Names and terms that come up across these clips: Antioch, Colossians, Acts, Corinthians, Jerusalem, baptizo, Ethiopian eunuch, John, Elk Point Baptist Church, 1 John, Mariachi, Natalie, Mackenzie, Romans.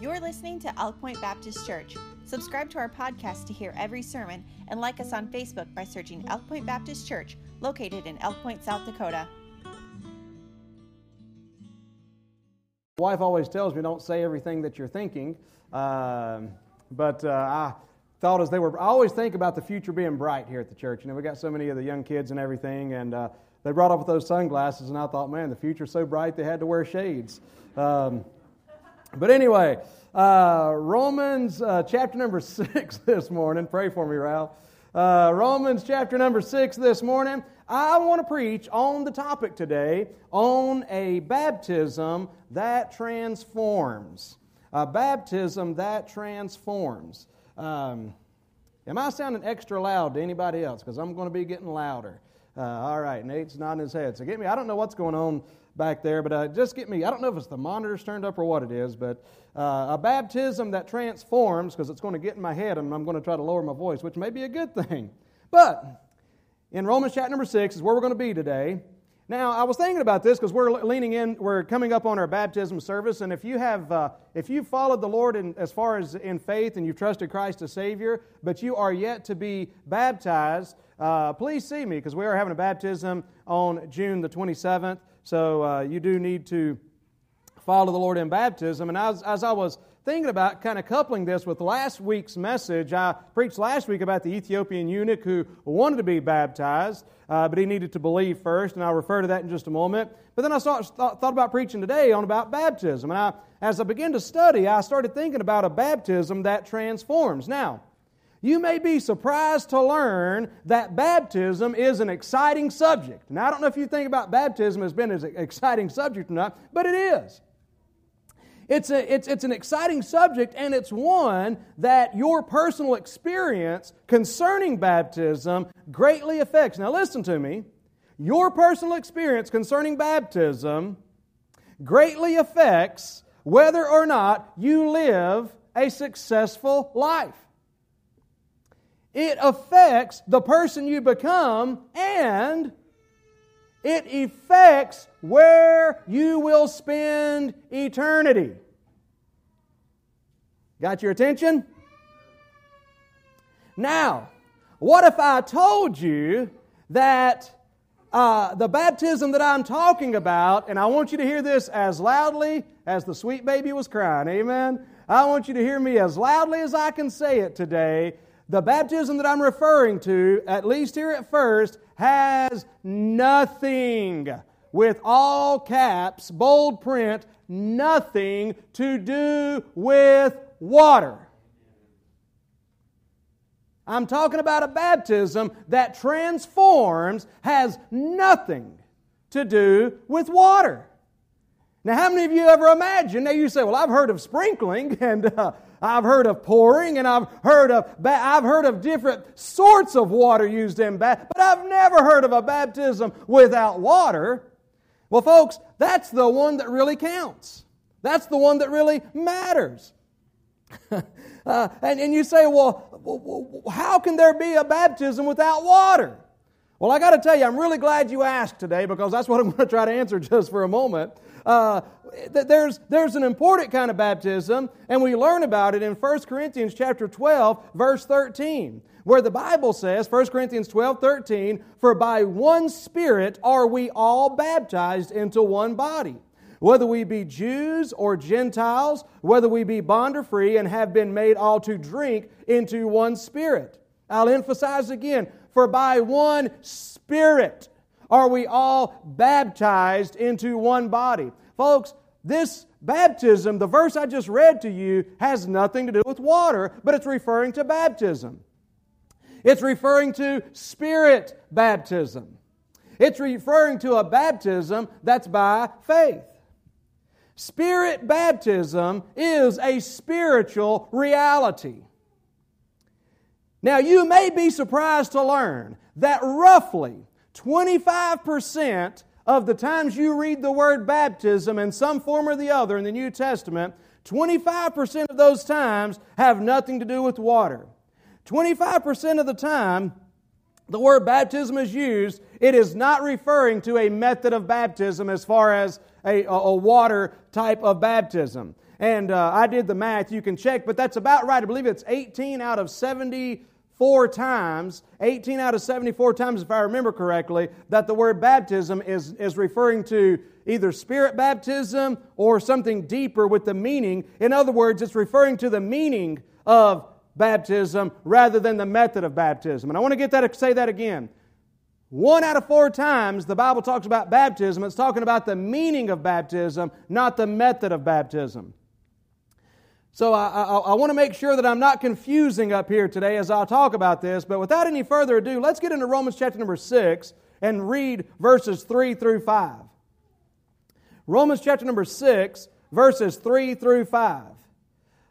You're listening to Elk Point Baptist Church. Subscribe to our podcast to hear every sermon and like us on Facebook by searching Elk Point Baptist Church, located in Elk Point, South Dakota. My wife always tells me, don't say everything that you're thinking, but I thought as they were, I always think about the future being bright here at the church. You know, we got so many of the young kids and everything, and they brought up with those sunglasses, and I thought, man, the future's so bright they had to wear shades. But anyway, Romans chapter number 6 this morning. Pray for me, Ralph. Romans chapter number 6 this morning. I want to preach on the topic today, on a baptism that transforms. A baptism that transforms. Am I sounding extra loud to anybody else? Because I'm going to be getting louder. All right, Nate's nodding his head. So get me, I don't know what's going on back there, but just get me, I don't know if it's the monitor's turned up or what it is, but a baptism that transforms, because it's going to get in my head and I'm going to try to lower my voice, which may be a good thing. But in Romans chapter number 6 is where we're going to be today. Now, I was thinking about this because we're leaning in, we're coming up on our baptism service, and if you've followed the Lord as far as in faith and you've trusted Christ as Savior, but you are yet to be baptized, please see me because we are having a baptism on June the 27th, so you do need to follow the Lord in baptism. And as I was thinking about kind of coupling this with last week's message, I preached last week about the Ethiopian eunuch who wanted to be baptized, but he needed to believe first, and I'll refer to that in just a moment. But then I thought about preaching today on about baptism, and as I began to study, I started thinking about a baptism that transforms. Now, you may be surprised to learn that baptism is an exciting subject. Now, I don't know if you think about baptism as being an exciting subject or not, but it is. It's an exciting subject, and it's one that your personal experience concerning baptism greatly affects. Now listen to me. Your personal experience concerning baptism greatly affects whether or not you live a successful life. It affects the person you become, and it affects where you will spend eternity. Got your attention? Now, what if I told you that the baptism that I'm talking about, and I want you to hear this as loudly as the sweet baby was crying, amen? I want you to hear me as loudly as I can say it today. The baptism that I'm referring to, at least here at first, has nothing, with all caps, bold print, nothing to do with water. I'm talking about a baptism that transforms, has nothing to do with water. Now, how many of you ever imagine? Now, you say, well, I've heard of sprinkling, and I've heard of pouring, and I've heard of different sorts of water used in baptism, but I've never heard of a baptism without water. Well, folks, that's the one that really counts. That's the one that really matters. And you say, well, how can there be a baptism without water? Well, I got to tell you, I'm really glad you asked today, because that's what I'm going to try to answer just for a moment. There's an important kind of baptism, and we learn about it in 1 Corinthians chapter 12, verse 13, where the Bible says, 1 Corinthians 12, 13, "For by one Spirit are we all baptized into one body, whether we be Jews or Gentiles, whether we be bond or free, and have been made all to drink into one Spirit." I'll emphasize again, for by one Spirit are we all baptized into one body. Folks, this baptism, the verse I just read to you, has nothing to do with water, but it's referring to baptism. It's referring to Spirit baptism. It's referring to a baptism that's by faith. Spirit baptism is a spiritual reality. Now, you may be surprised to learn that roughly 25% of the times you read the word baptism in some form or the other in the New Testament, 25% of those times have nothing to do with water. 25% of the time the word baptism is used, it is not referring to a method of baptism as far as a water type of baptism. and I did the math, you can check, but that's about right. I believe it's 18 out of 74 times, 18 out of 74 times, if I remember correctly, that the word baptism is referring to either spirit baptism or something deeper with the meaning. In other words, it's referring to the meaning of baptism rather than the method of baptism. And I want to get that, say that again. 1 out of 4 times the Bible talks about baptism. It's talking about the meaning of baptism, not the method of baptism. So I want to make sure that I'm not confusing up here today as I'll talk about this. But without any further ado, let's get into Romans chapter number 6 and read verses 3 through 5. Romans chapter number 6, verses 3 through 5.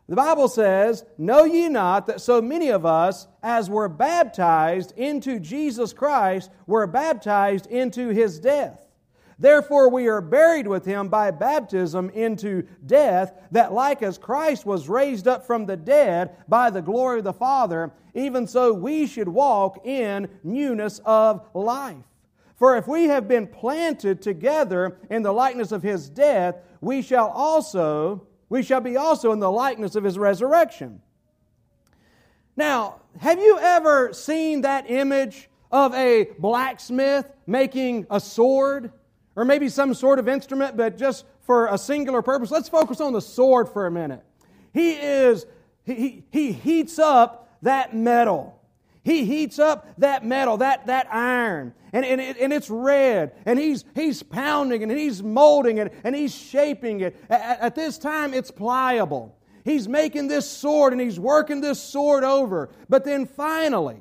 The Bible says, "Know ye not that so many of us as were baptized into Jesus Christ were baptized into His death? Therefore we are buried with Him by baptism into death, that like as Christ was raised up from the dead by the glory of the Father, even so we should walk in newness of life. For if we have been planted together in the likeness of His death, we shall be also in the likeness of His resurrection." Now, have you ever seen that image of a blacksmith making a sword or maybe some sort of instrument, but just for a singular purpose? Let's focus on the sword for a minute. He heats up that metal. He heats up that metal, that iron, and it's red, and he's pounding and he's molding it and he's shaping it. At this time, it's pliable. He's making this sword and he's working this sword over. But then finally,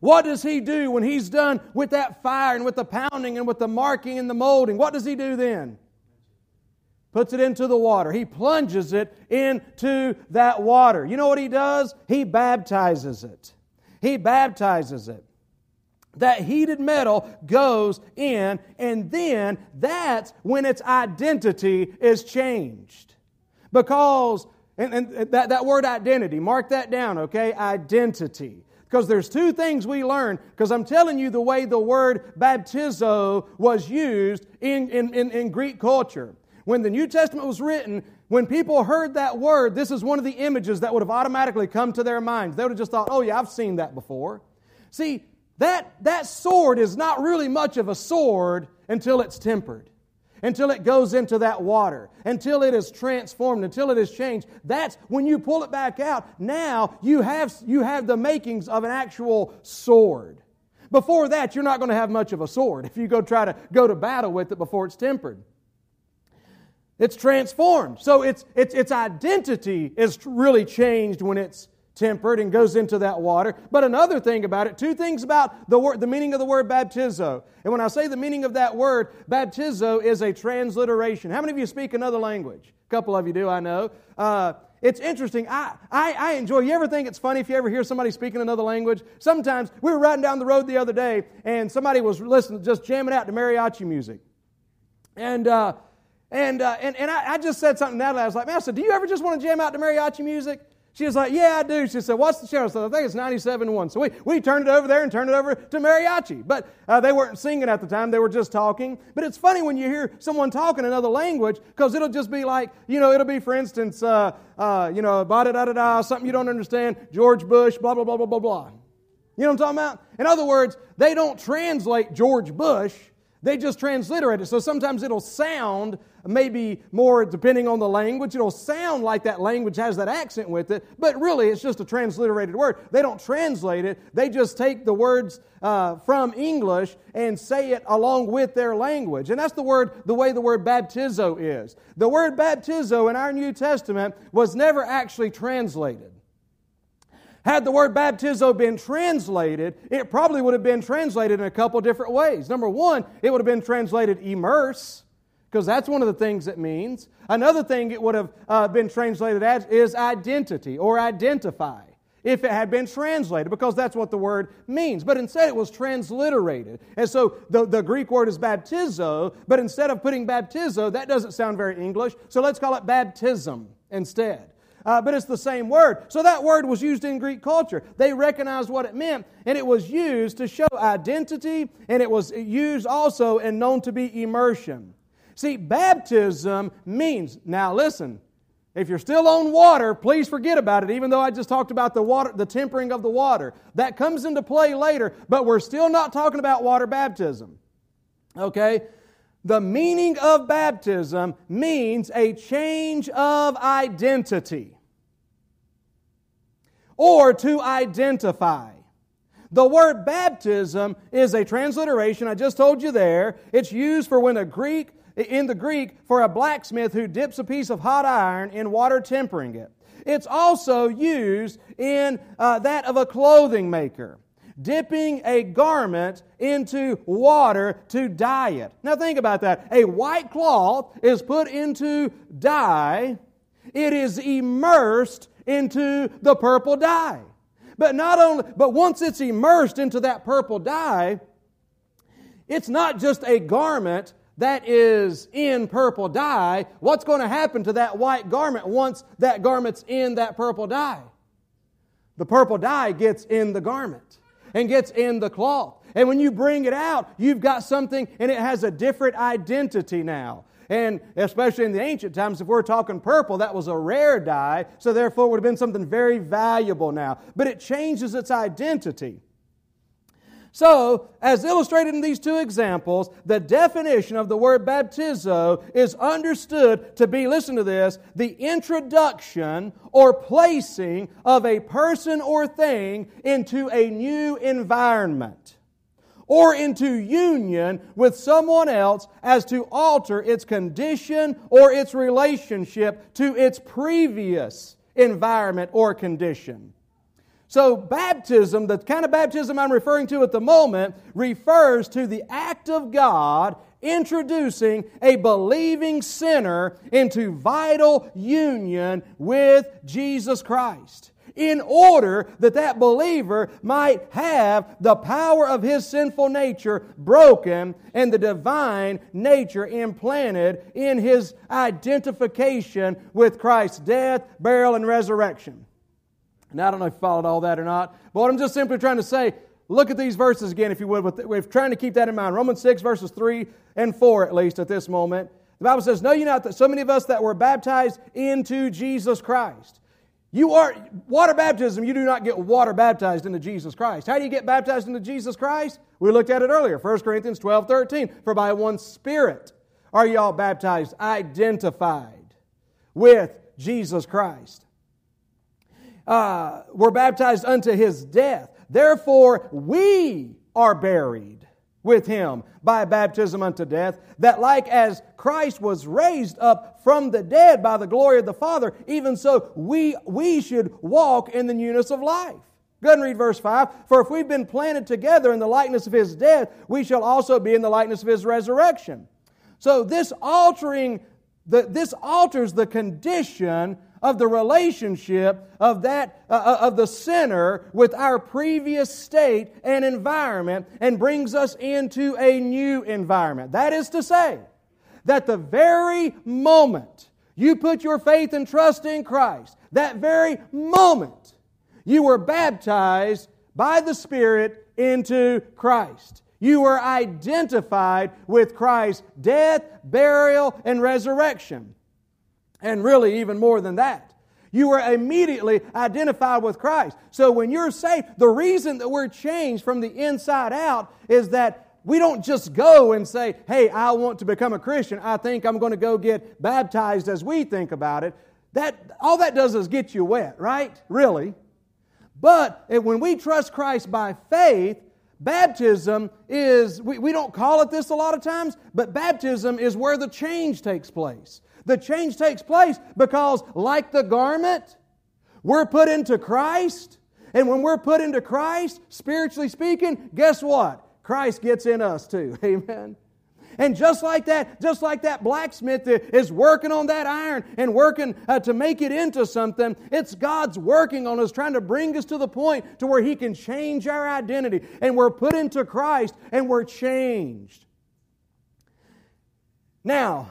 what does he do when he's done with that fire and with the pounding and with the marking and the molding? What does he do then? Puts it into the water. He plunges it into that water. You know what he does? He baptizes it. He baptizes it. That heated metal goes in, and then that's when its identity is changed. Because, and that word identity, mark that down, okay? Identity. Because there's two things we learn, because I'm telling you the way the word baptizo was used in Greek culture. When the New Testament was written, when people heard that word, this is one of the images that would have automatically come to their minds. They would have just thought, oh yeah, I've seen that before. See, that sword is not really much of a sword until it's tempered, until it goes into that water, until it is transformed, until it is changed. That's when you pull it back out. Now you have the makings of an actual sword. Before that, you're not going to have much of a sword if you try to go to battle with it before it's tempered. It's transformed. So its identity is really changed when it's tempered and goes into that water. But another thing about it, two things about the word, the meaning of the word baptizo. And when I say the meaning of that word, baptizo is a transliteration. How many of you speak another language? A couple of you do, I know. It's interesting. I enjoy, you ever think it's funny if you ever hear somebody speaking another language? Sometimes, we were riding down the road the other day and somebody was listening, just jamming out to mariachi music. And I just said something to Natalie. I was like, man, I said, do you ever just want to jam out to mariachi music? She was like, yeah, I do. She said, what's the channel? I said, I think it's 97.1. So we turned it over there and turned it over to mariachi. But they weren't singing at the time. They were just talking. But it's funny when you hear someone talking another language, because it'll just be like, you know, it'll be, for instance, ba-da-da-da-da, something you don't understand, George Bush, blah, blah, blah, blah, blah, blah. You know what I'm talking about? In other words, they don't translate George Bush. They just transliterate it. So sometimes it'll sound, maybe more depending on the language, it'll sound like that language has that accent with it, but really it's just a transliterated word. They don't translate it. They just take the words from English and say it along with their language. And that's the way the word baptizo is. The word baptizo in our New Testament was never actually translated. Had the word baptizo been translated, it probably would have been translated in a couple different ways. Number one, it would have been translated immerse, because that's one of the things it means. Another thing it would have been translated as is identity or identify, if it had been translated, because that's what the word means. But instead it was transliterated. And so the Greek word is baptizo, but instead of putting baptizo, that doesn't sound very English, so let's call it baptism instead. But it's the same word. So that word was used in Greek culture. They recognized what it meant, and it was used to show identity, and it was used also and known to be immersion. See, baptism means, now listen, If you're still on water, please forget about it, even though I just talked about the water, the tempering of the water. That comes into play later, but we're still not talking about water baptism. Okay? The meaning of baptism means a change of identity or to identify. The word baptism is a transliteration, I just told you there. It's used for when in the Greek for a blacksmith who dips a piece of hot iron in water tempering it. It's also used in that of a clothing maker, dipping a garment into water to dye it. Now think about that. A white cloth is put into dye. It is immersed into the purple dye. But once it's immersed into that purple dye, it's not just a garment that is in purple dye. What's going to happen to that white garment once that garment's in that purple dye? The purple dye gets in the garment and gets in the cloth. And when you bring it out, you've got something, and it has a different identity now. And especially in the ancient times, if we're talking purple, that was a rare dye, so therefore it would have been something very valuable now. But it changes its identity. So, as illustrated in these two examples, the definition of the word baptizo is understood to be, listen to this, the introduction or placing of a person or thing into a new environment, or into union with someone else as to alter its condition or its relationship to its previous environment or condition. So baptism, the kind of baptism I'm referring to at the moment, refers to the act of God introducing a believing sinner into vital union with Jesus Christ, in order that that believer might have the power of his sinful nature broken and the divine nature implanted in his identification with Christ's death, burial, and resurrection. Now, I don't know if you followed all that or not, but what I'm just simply trying to say, look at these verses again, if you would, with trying to keep that in mind. Romans 6, verses 3 and 4, at least at this moment. The Bible says, "Know ye not that so many of us that were baptized into Jesus Christ..." You are water baptism. You do not get water baptized into Jesus Christ. How do you get baptized into Jesus Christ? We looked at it earlier. 1 Corinthians 12, 13. "For by one Spirit are y'all baptized," identified with Jesus Christ. "We're baptized unto His death. Therefore we are buried with Him by baptism unto death, that like as Christ was raised up from the dead by the glory of the Father, even so we should walk in the newness of life." Go ahead and read verse 5. "For if we've been planted together in the likeness of His death, we shall also be in the likeness of His resurrection." So this alters the condition of the relationship of the sinner with our previous state and environment, and brings us into a new environment. That is to say, that the very moment you put your faith and trust in Christ, that very moment you were baptized by the Spirit into Christ. You were identified with Christ's death, burial, and resurrection. And really, even more than that, you were immediately identified with Christ. So when you're saved, the reason that we're changed from the inside out is that we don't just go and say, "Hey, I want to become a Christian. I think I'm going to go get baptized," as we think about it. That all that does is get you wet, right? Really. But when we trust Christ by faith, baptism is, we don't call it this a lot of times, but baptism is where the change takes place. The change takes place because, like the garment, we're put into Christ. And when we're put into Christ, spiritually speaking, guess what? Christ gets in us too. Amen. And just like that blacksmith is working on that iron and working to make it into something, it's God's working on us, trying to bring us to the point to where He can change our identity. And we're put into Christ and we're changed. Now,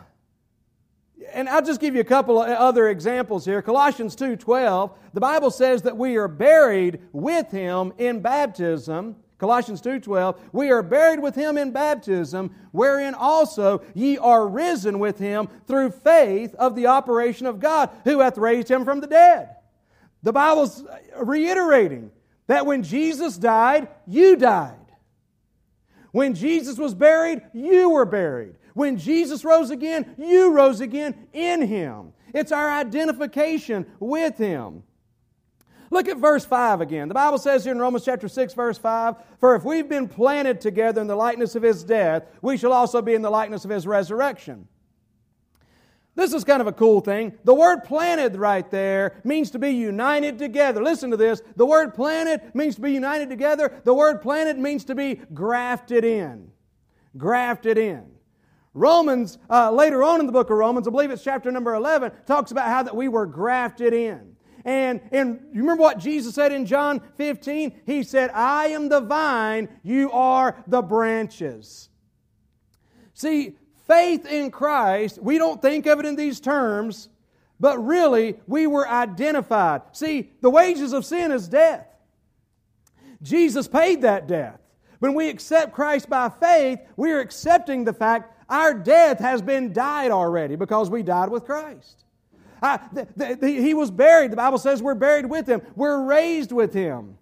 and I'll just give you a couple of other examples here. Colossians 2:12, the Bible says that we are buried with Him in baptism Colossians 2:12, we are buried with Him in baptism, wherein also ye are risen with Him through faith of the operation of God, who hath raised Him from the dead. The Bible's reiterating that when Jesus died, you died. When Jesus was buried, you were buried. When Jesus rose again, you rose again in Him. It's our identification with Him. Look at verse 5 again. The Bible says here in Romans chapter 6, verse 5, for if we've been planted together in the likeness of His death, we shall also be in the likeness of His resurrection. This is kind of a cool thing. The word planted right there means to be united together. Listen to this. The word planted means to be united together. The word planted means to be grafted in. Grafted in. Romans, later on in the book of Romans, I believe it's chapter number 11, talks about how that we were grafted in. And you remember what Jesus said in John 15? He said, I am the vine, you are the branches. See, faith in Christ, we don't think of it in these terms, but really we were identified. See, the wages of sin is death. Jesus paid that death. When we accept Christ by faith, we are accepting the fact our death has been died already because we died with Christ. He was buried. The Bible says we're buried with Him. We're raised with Him.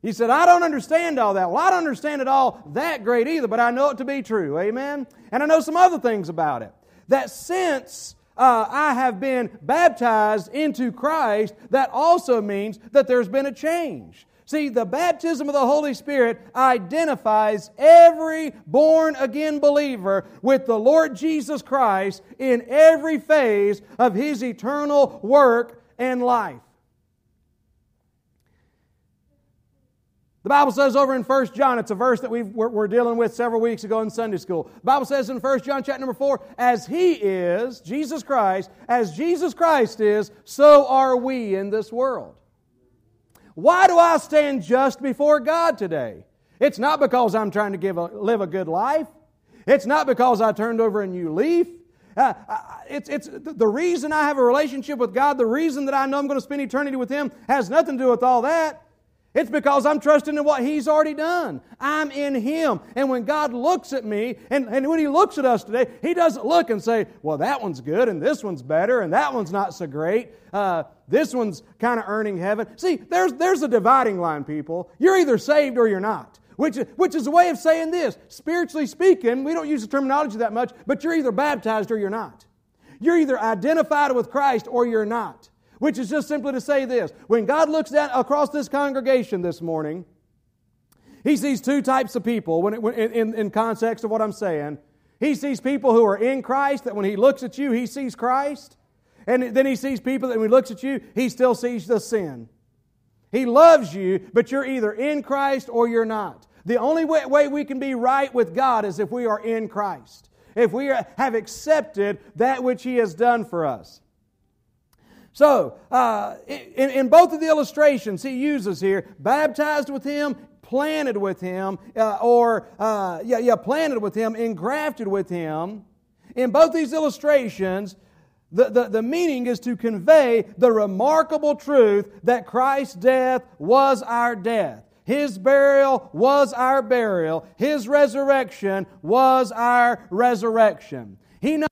He said, I don't understand all that. Well, I don't understand it all that great either, but I know it to be true. Amen? And I know some other things about it. That since I have been baptized into Christ, that also means that there's been a change. See, the baptism of the Holy Spirit identifies every born-again believer with the Lord Jesus Christ in every phase of His eternal work and life. The Bible says over in 1 John, it's a verse that we're dealing with several weeks ago in Sunday school. The Bible says in 1 John chapter number 4, as He is, Jesus Christ, as Jesus Christ is, so are we in this world. Why do I stand just before God today? It's not because I'm trying to live a good life. It's not because I turned over a new leaf. It's the reason I have a relationship with God, the reason that I know I'm going to spend eternity with Him has nothing to do with all that. It's because I'm trusting in what He's already done. I'm in Him. And when God looks at me, and when He looks at us today, He doesn't look and say, well, that one's good, and this one's better, and that one's not so great. This one's kind of earning heaven. See, there's a dividing line, people. You're either saved or you're not, which is a way of saying this. Spiritually speaking, we don't use the terminology that much, but you're either baptized or you're not. You're either identified with Christ or you're not. Which is just simply to say this. When God looks down across this congregation this morning, He sees two types of people in context of what I'm saying. He sees people who are in Christ, that when He looks at you, He sees Christ. And then He sees people that when He looks at you, He still sees the sin. He loves you, but you're either in Christ or you're not. The only way we can be right with God is if we are in Christ. If we have accepted that which He has done for us. So, in both of the illustrations He uses here, baptized with Him, planted with Him, planted with Him, engrafted with Him. In both these illustrations, the meaning is to convey the remarkable truth that Christ's death was our death. His burial was our burial. His resurrection was our resurrection. He knows.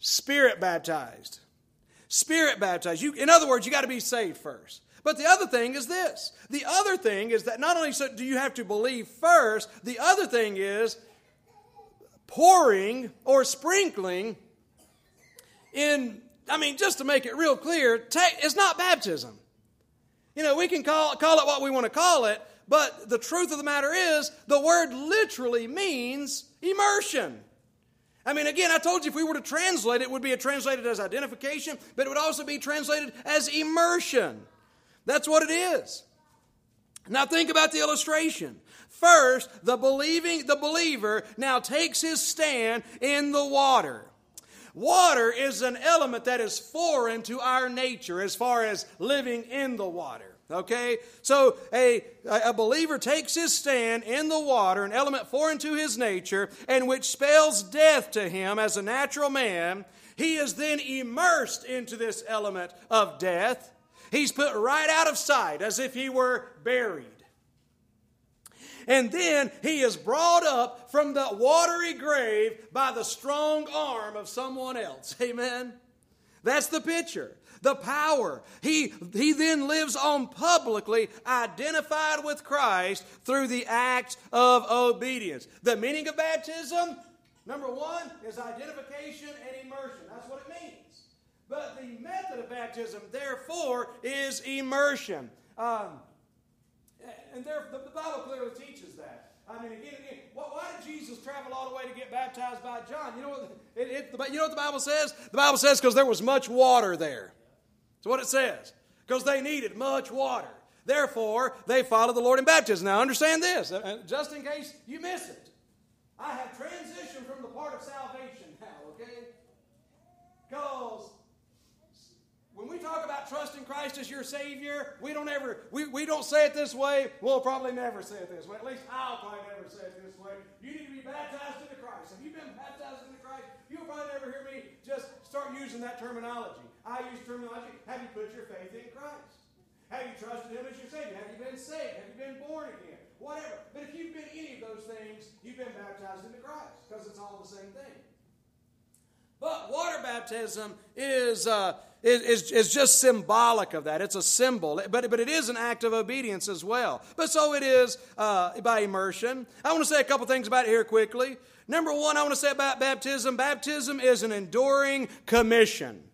Spirit baptized. Spirit baptized. In other words, you got to be saved first. But the other thing is this. The other thing is that not only do you have to believe first, the other thing is pouring or sprinkling in, just to make it real clear, it's not baptism. We can call it what we want to call it, but the truth of the matter is the word literally means immersion. Again, I told you if we were to translate it, it would be translated as identification, but it would also be translated as immersion. That's what it is. Now think about the illustration. First, the believer now takes his stand in the water. Water is an element that is foreign to our nature as far as living in the water. Okay? So a believer takes his stand in the water, an element foreign to his nature, and which spells death to him as a natural man. He is then immersed into this element of death. He's put right out of sight as if he were buried. And then he is brought up from that watery grave by the strong arm of someone else. Amen? That's the picture. The power. He then lives on publicly, identified with Christ through the act of obedience. The meaning of baptism, number one, is identification and immersion. That's what it means. But the method of baptism, therefore, is immersion. The Bible clearly teaches that. Again, why did Jesus travel all the way to get baptized by John? You know what the Bible says? The Bible says because there was much water there. That's what it says. Because they needed much water. Therefore, they followed the Lord in baptism. Now, understand this, just in case you miss it. I have transitioned from the part of salvation now, okay? Because when we talk about trusting Christ as your Savior, we don't say it this way. We'll probably never say it this way. At least I'll probably never say it this way. You need to be baptized into Christ. If you've been baptized into Christ, you'll probably never hear me just start using that terminology. I use terminology, have you put your faith in Christ? Have you trusted Him as your Savior? Have you been saved? Have you been born again? Whatever. But if you've been any of those things, you've been baptized into Christ because it's all the same thing. But water baptism is just symbolic of that. It's a symbol, but it is an act of obedience as well. But so it is by immersion. I want to say a couple things about it here quickly. Number one, I want to say about baptism. Baptism is an enduring commission.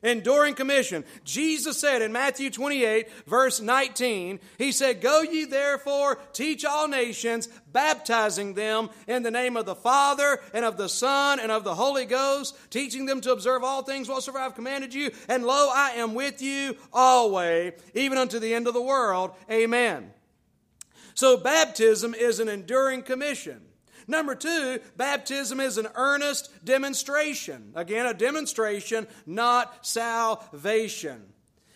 Enduring commission. Jesus said in Matthew 28, verse 19, He said, "Go ye therefore, teach all nations, baptizing them in the name of the Father and of the Son and of the Holy Ghost, teaching them to observe all things whatsoever I have commanded you. And lo, I am with you always, even unto the end of the world. Amen." So baptism is an enduring commission. Number two, baptism is an earnest demonstration. Again, a demonstration, not salvation.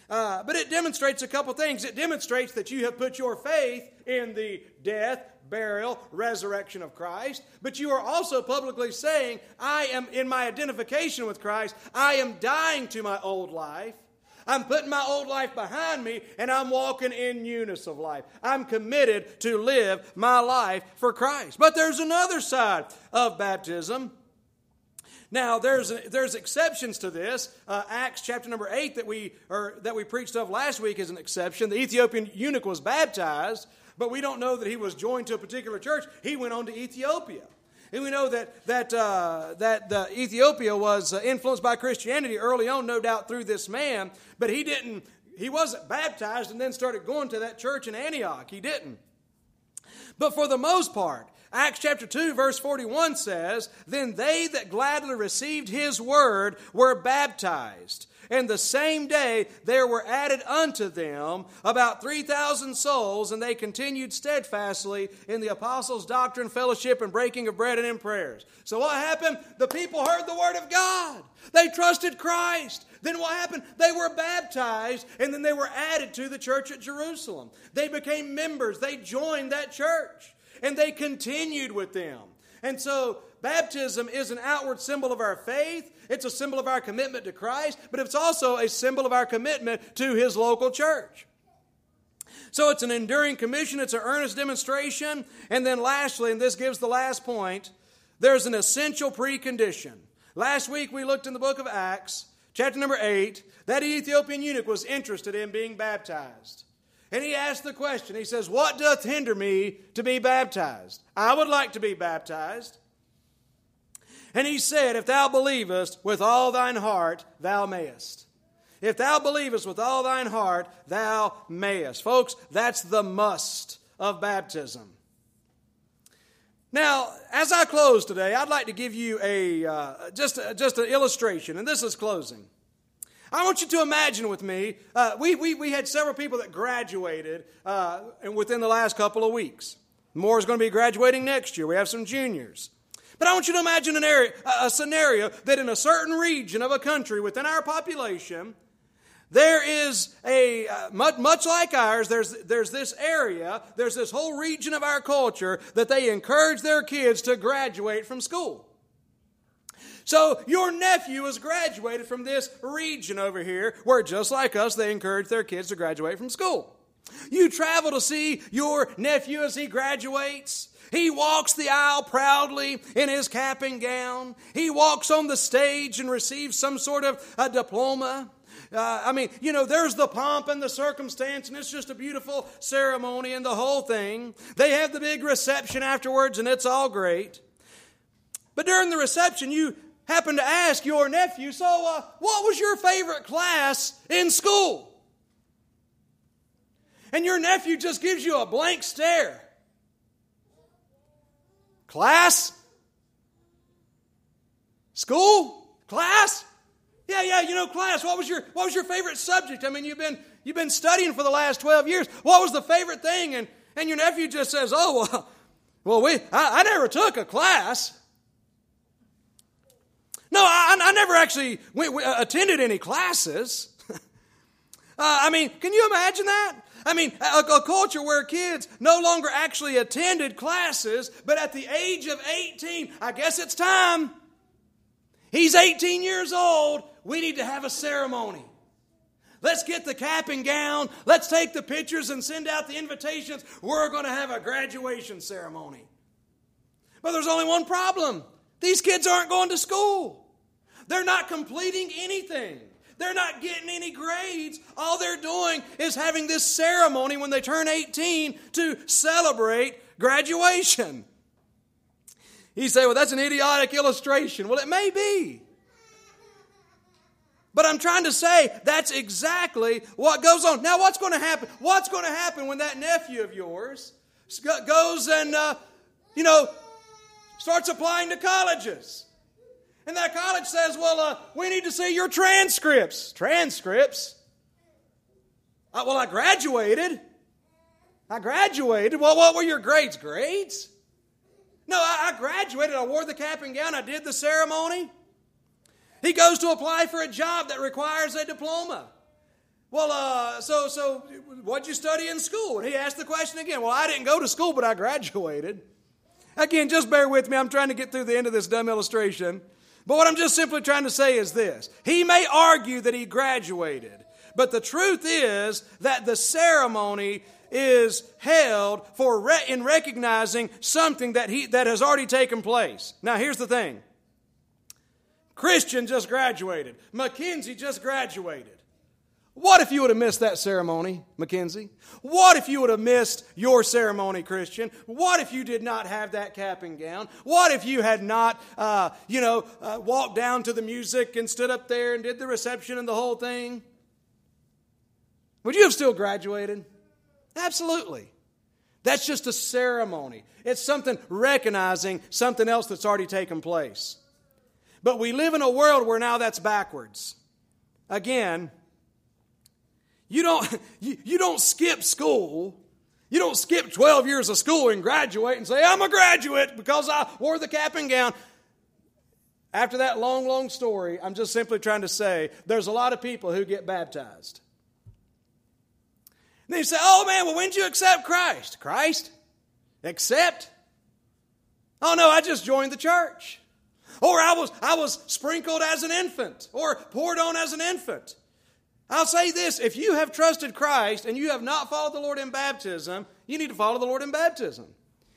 But it demonstrates a couple things. It demonstrates that you have put your faith in the death, burial, resurrection of Christ. But you are also publicly saying, I am in my identification with Christ. I am dying to my old life. I'm putting my old life behind me, and I'm walking in newness of life. I'm committed to live my life for Christ. But there's another side of baptism. Now, there's exceptions to this. Acts chapter number 8 that we preached of last week is an exception. The Ethiopian eunuch was baptized, but we don't know that he was joined to a particular church. He went on to Ethiopia. And we know that Ethiopia was influenced by Christianity early on, no doubt through this man. But he wasn't baptized and then started going to that church in Antioch. He didn't. But for the most part, Acts chapter 2, verse 41 says, "Then they that gladly received his word were baptized. And the same day there were added unto them about 3,000 souls, and they continued steadfastly in the apostles' doctrine, fellowship, and breaking of bread and in prayers." So what happened? The people heard the word of God. They trusted Christ. Then what happened? They were baptized, and then they were added to the church at Jerusalem. They became members. They joined that church. And they continued with them. And so baptism is an outward symbol of our faith. It's a symbol of our commitment to Christ. But it's also a symbol of our commitment to His local church. So it's an enduring commission. It's an earnest demonstration. And then lastly, and this gives the last point, there's an essential precondition. Last week we looked in the book of Acts, chapter number 8, that Ethiopian eunuch was interested in being baptized. And he asked the question, he says, "What doth hinder me to be baptized? I would like to be baptized." And he said, "If thou believest with all thine heart, thou mayest." If thou believest with all thine heart, thou mayest. Folks, that's the must of baptism. Now, as I close today, I'd like to give you just an illustration, and this is closing. I want you to imagine with me, we had several people that graduated within the last couple of weeks. More is going to be graduating next year. We have some juniors. But I want you to imagine a scenario that in a certain region of a country within our population, there is much like ours, there's this area, there's this whole region of our culture that they encourage their kids to graduate from school. So your nephew has graduated from this region over here where, just like us, they encourage their kids to graduate from school. You travel to see your nephew as he graduates. He walks the aisle proudly in his cap and gown. He walks on the stage and receives some sort of a diploma. There's the pomp and the circumstance, and it's just a beautiful ceremony and the whole thing. They have the big reception afterwards, and it's all great. But during the reception, you happen to ask your nephew, so what was your favorite class in school? And your nephew just gives you a blank stare. Class? School? Class? Class. What was your favorite subject? I mean, you've been studying for the last 12 years. What was the favorite thing? And your nephew just says, I never took a class. No, I never actually attended any classes. Can you imagine that? A culture where kids no longer actually attended classes, but at the age of 18, I guess it's time. He's 18 years old. We need to have a ceremony. Let's get the cap and gown. Let's take the pictures and send out the invitations. We're going to have a graduation ceremony. But there's only one problem. These kids aren't going to school. They're not completing anything. They're not getting any grades. All they're doing is having this ceremony when they turn 18 to celebrate graduation. You say, well, that's an idiotic illustration. Well, it may be. But I'm trying to say that's exactly what goes on. Now, what's going to happen? What's going to happen when that nephew of yours goes and, starts applying to colleges? And that college says, we need to see your transcripts. Transcripts? I graduated. Well, what were your grades? Grades? No, I graduated. I wore the cap and gown. I did the ceremony. He goes to apply for a job that requires a diploma. So what'd you study in school? And he asked the question again. Well, I didn't go to school, but I graduated. Again, just bear with me. I'm trying to get through the end of this dumb illustration. But what I'm just simply trying to say is this. He may argue that he graduated, but the truth is that the ceremony is held in recognizing something that has already taken place. Now, here's the thing. Christian just graduated. Mackenzie just graduated. What if you would have missed that ceremony, Mackenzie? What if you would have missed your ceremony, Christian? What if you did not have that cap and gown? What if you had not, walked down to the music and stood up there and did the reception and the whole thing? Would you have still graduated? Absolutely. That's just a ceremony. It's something recognizing something else that's already taken place. But we live in a world where now that's backwards. Again, You don't skip school. You don't skip 12 years of school and graduate and say, I'm a graduate because I wore the cap and gown. After that long, long story, I'm just simply trying to say there's a lot of people who get baptized. And they say, when did you accept Christ? Christ? Accept? Oh, no, I just joined the church. Or I was sprinkled as an infant or poured on as an infant. I'll say this, if you have trusted Christ and you have not followed the Lord in baptism, you need to follow the Lord in baptism.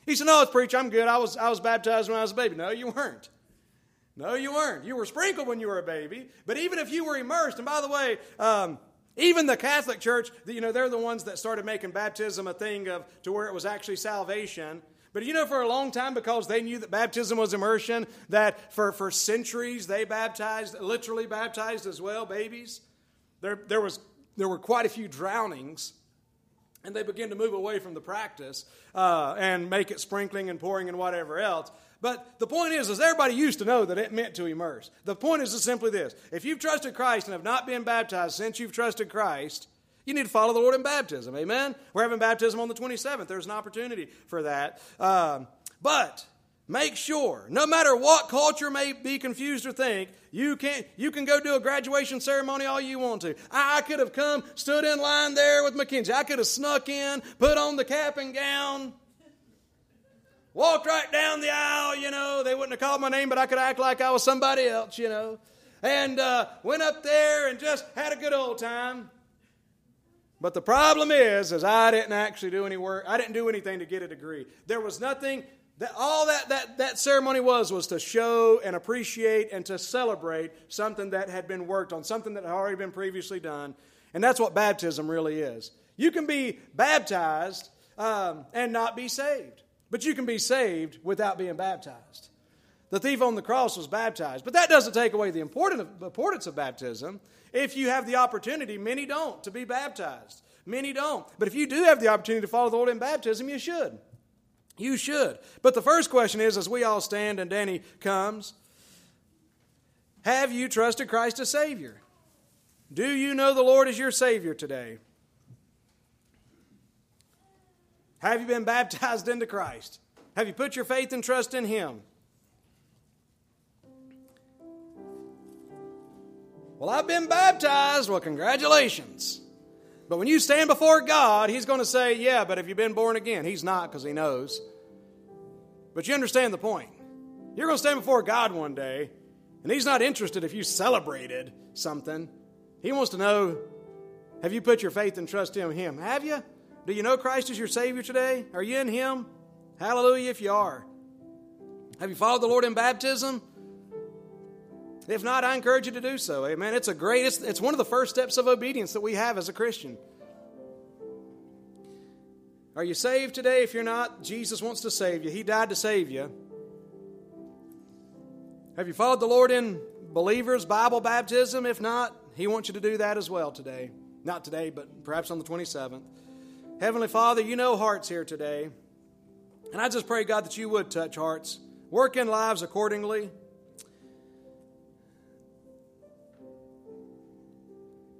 He said, no, preacher, I'm good. I was baptized when I was a baby. No, you weren't. No, you weren't. You were sprinkled when you were a baby. But even if you were immersed, and by the way, even the Catholic Church, you know, they're the ones that started making baptism a thing of to where it was actually salvation. But you know, for a long time, because they knew that baptism was immersion, that for centuries they baptized, literally baptized as well, babies. There were quite a few drownings, and they began to move away from the practice and make it sprinkling and pouring and whatever else. But the point is everybody used to know that it meant to immerse. The point is simply this. If you've trusted Christ and have not been baptized since you've trusted Christ, you need to follow the Lord in baptism. Amen? We're having baptism on the 27th. There's an opportunity for that. But make sure, no matter what culture may be confused or think, you can go do a graduation ceremony all you want to. I could have come, stood in line there with Mackenzie. I could have snuck in, put on the cap and gown. Walked right down the aisle, you know. They wouldn't have called my name, but I could act like I was somebody else, you know. And went up there and just had a good old time. But the problem is I didn't actually do any work. I didn't do anything to get a degree. There was nothing. That ceremony was to show and appreciate and to celebrate something that had been worked on, something that had already been previously done. And that's what baptism really is. You can be baptized and not be saved. But you can be saved without being baptized. The thief on the cross was baptized. But that doesn't take away the importance of baptism. If you have the opportunity, many don't, to be baptized. Many don't. But if you do have the opportunity to follow the Lord in baptism, you should. You should. But the first question is, as we all stand and Danny comes, have you trusted Christ as Savior? Do you know the Lord as your Savior today? Have you been baptized into Christ? Have you put your faith and trust in Him? Well, I've been baptized. Well, congratulations. But when you stand before God, He's going to say, yeah, but have you been born again? He's not, because He knows. But you understand the point. You're going to stand before God one day, and He's not interested if you celebrated something. He wants to know, have you put your faith and trust in Him? Have you? Do you know Christ as your Savior today? Are you in Him? Hallelujah if you are. Have you followed the Lord in baptism? If not, I encourage you to do so. Amen. It's a great, it's one of the first steps of obedience that we have as a Christian. Are you saved today? If you're not, Jesus wants to save you. He died to save you. Have you followed the Lord in believers' Bible baptism? If not, He wants you to do that as well today. Not today, but perhaps on the 27th. Heavenly Father, You know hearts here today. And I just pray, God, that You would touch hearts. Work in lives accordingly.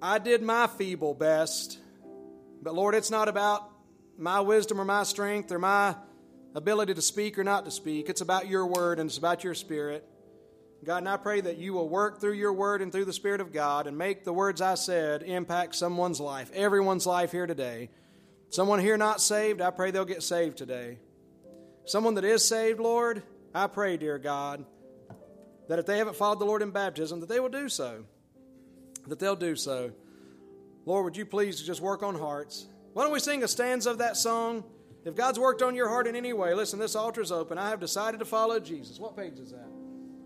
I did my feeble best. But Lord, it's not about my wisdom or my strength or my ability to speak or not to speak. It's about Your Word and it's about Your Spirit. God, and I pray that You will work through Your Word and through the Spirit of God and make the words I said impact someone's life, everyone's life here today. Someone here not saved, I pray they'll get saved today. Someone that is saved, Lord, I pray, dear God, that if they haven't followed the Lord in baptism, that they will do so, that they'll do so. Lord, would You please just work on hearts? Why don't we sing a stanza of that song? If God's worked on your heart in any way, listen, this altar's open. I have decided to follow Jesus. What page is that?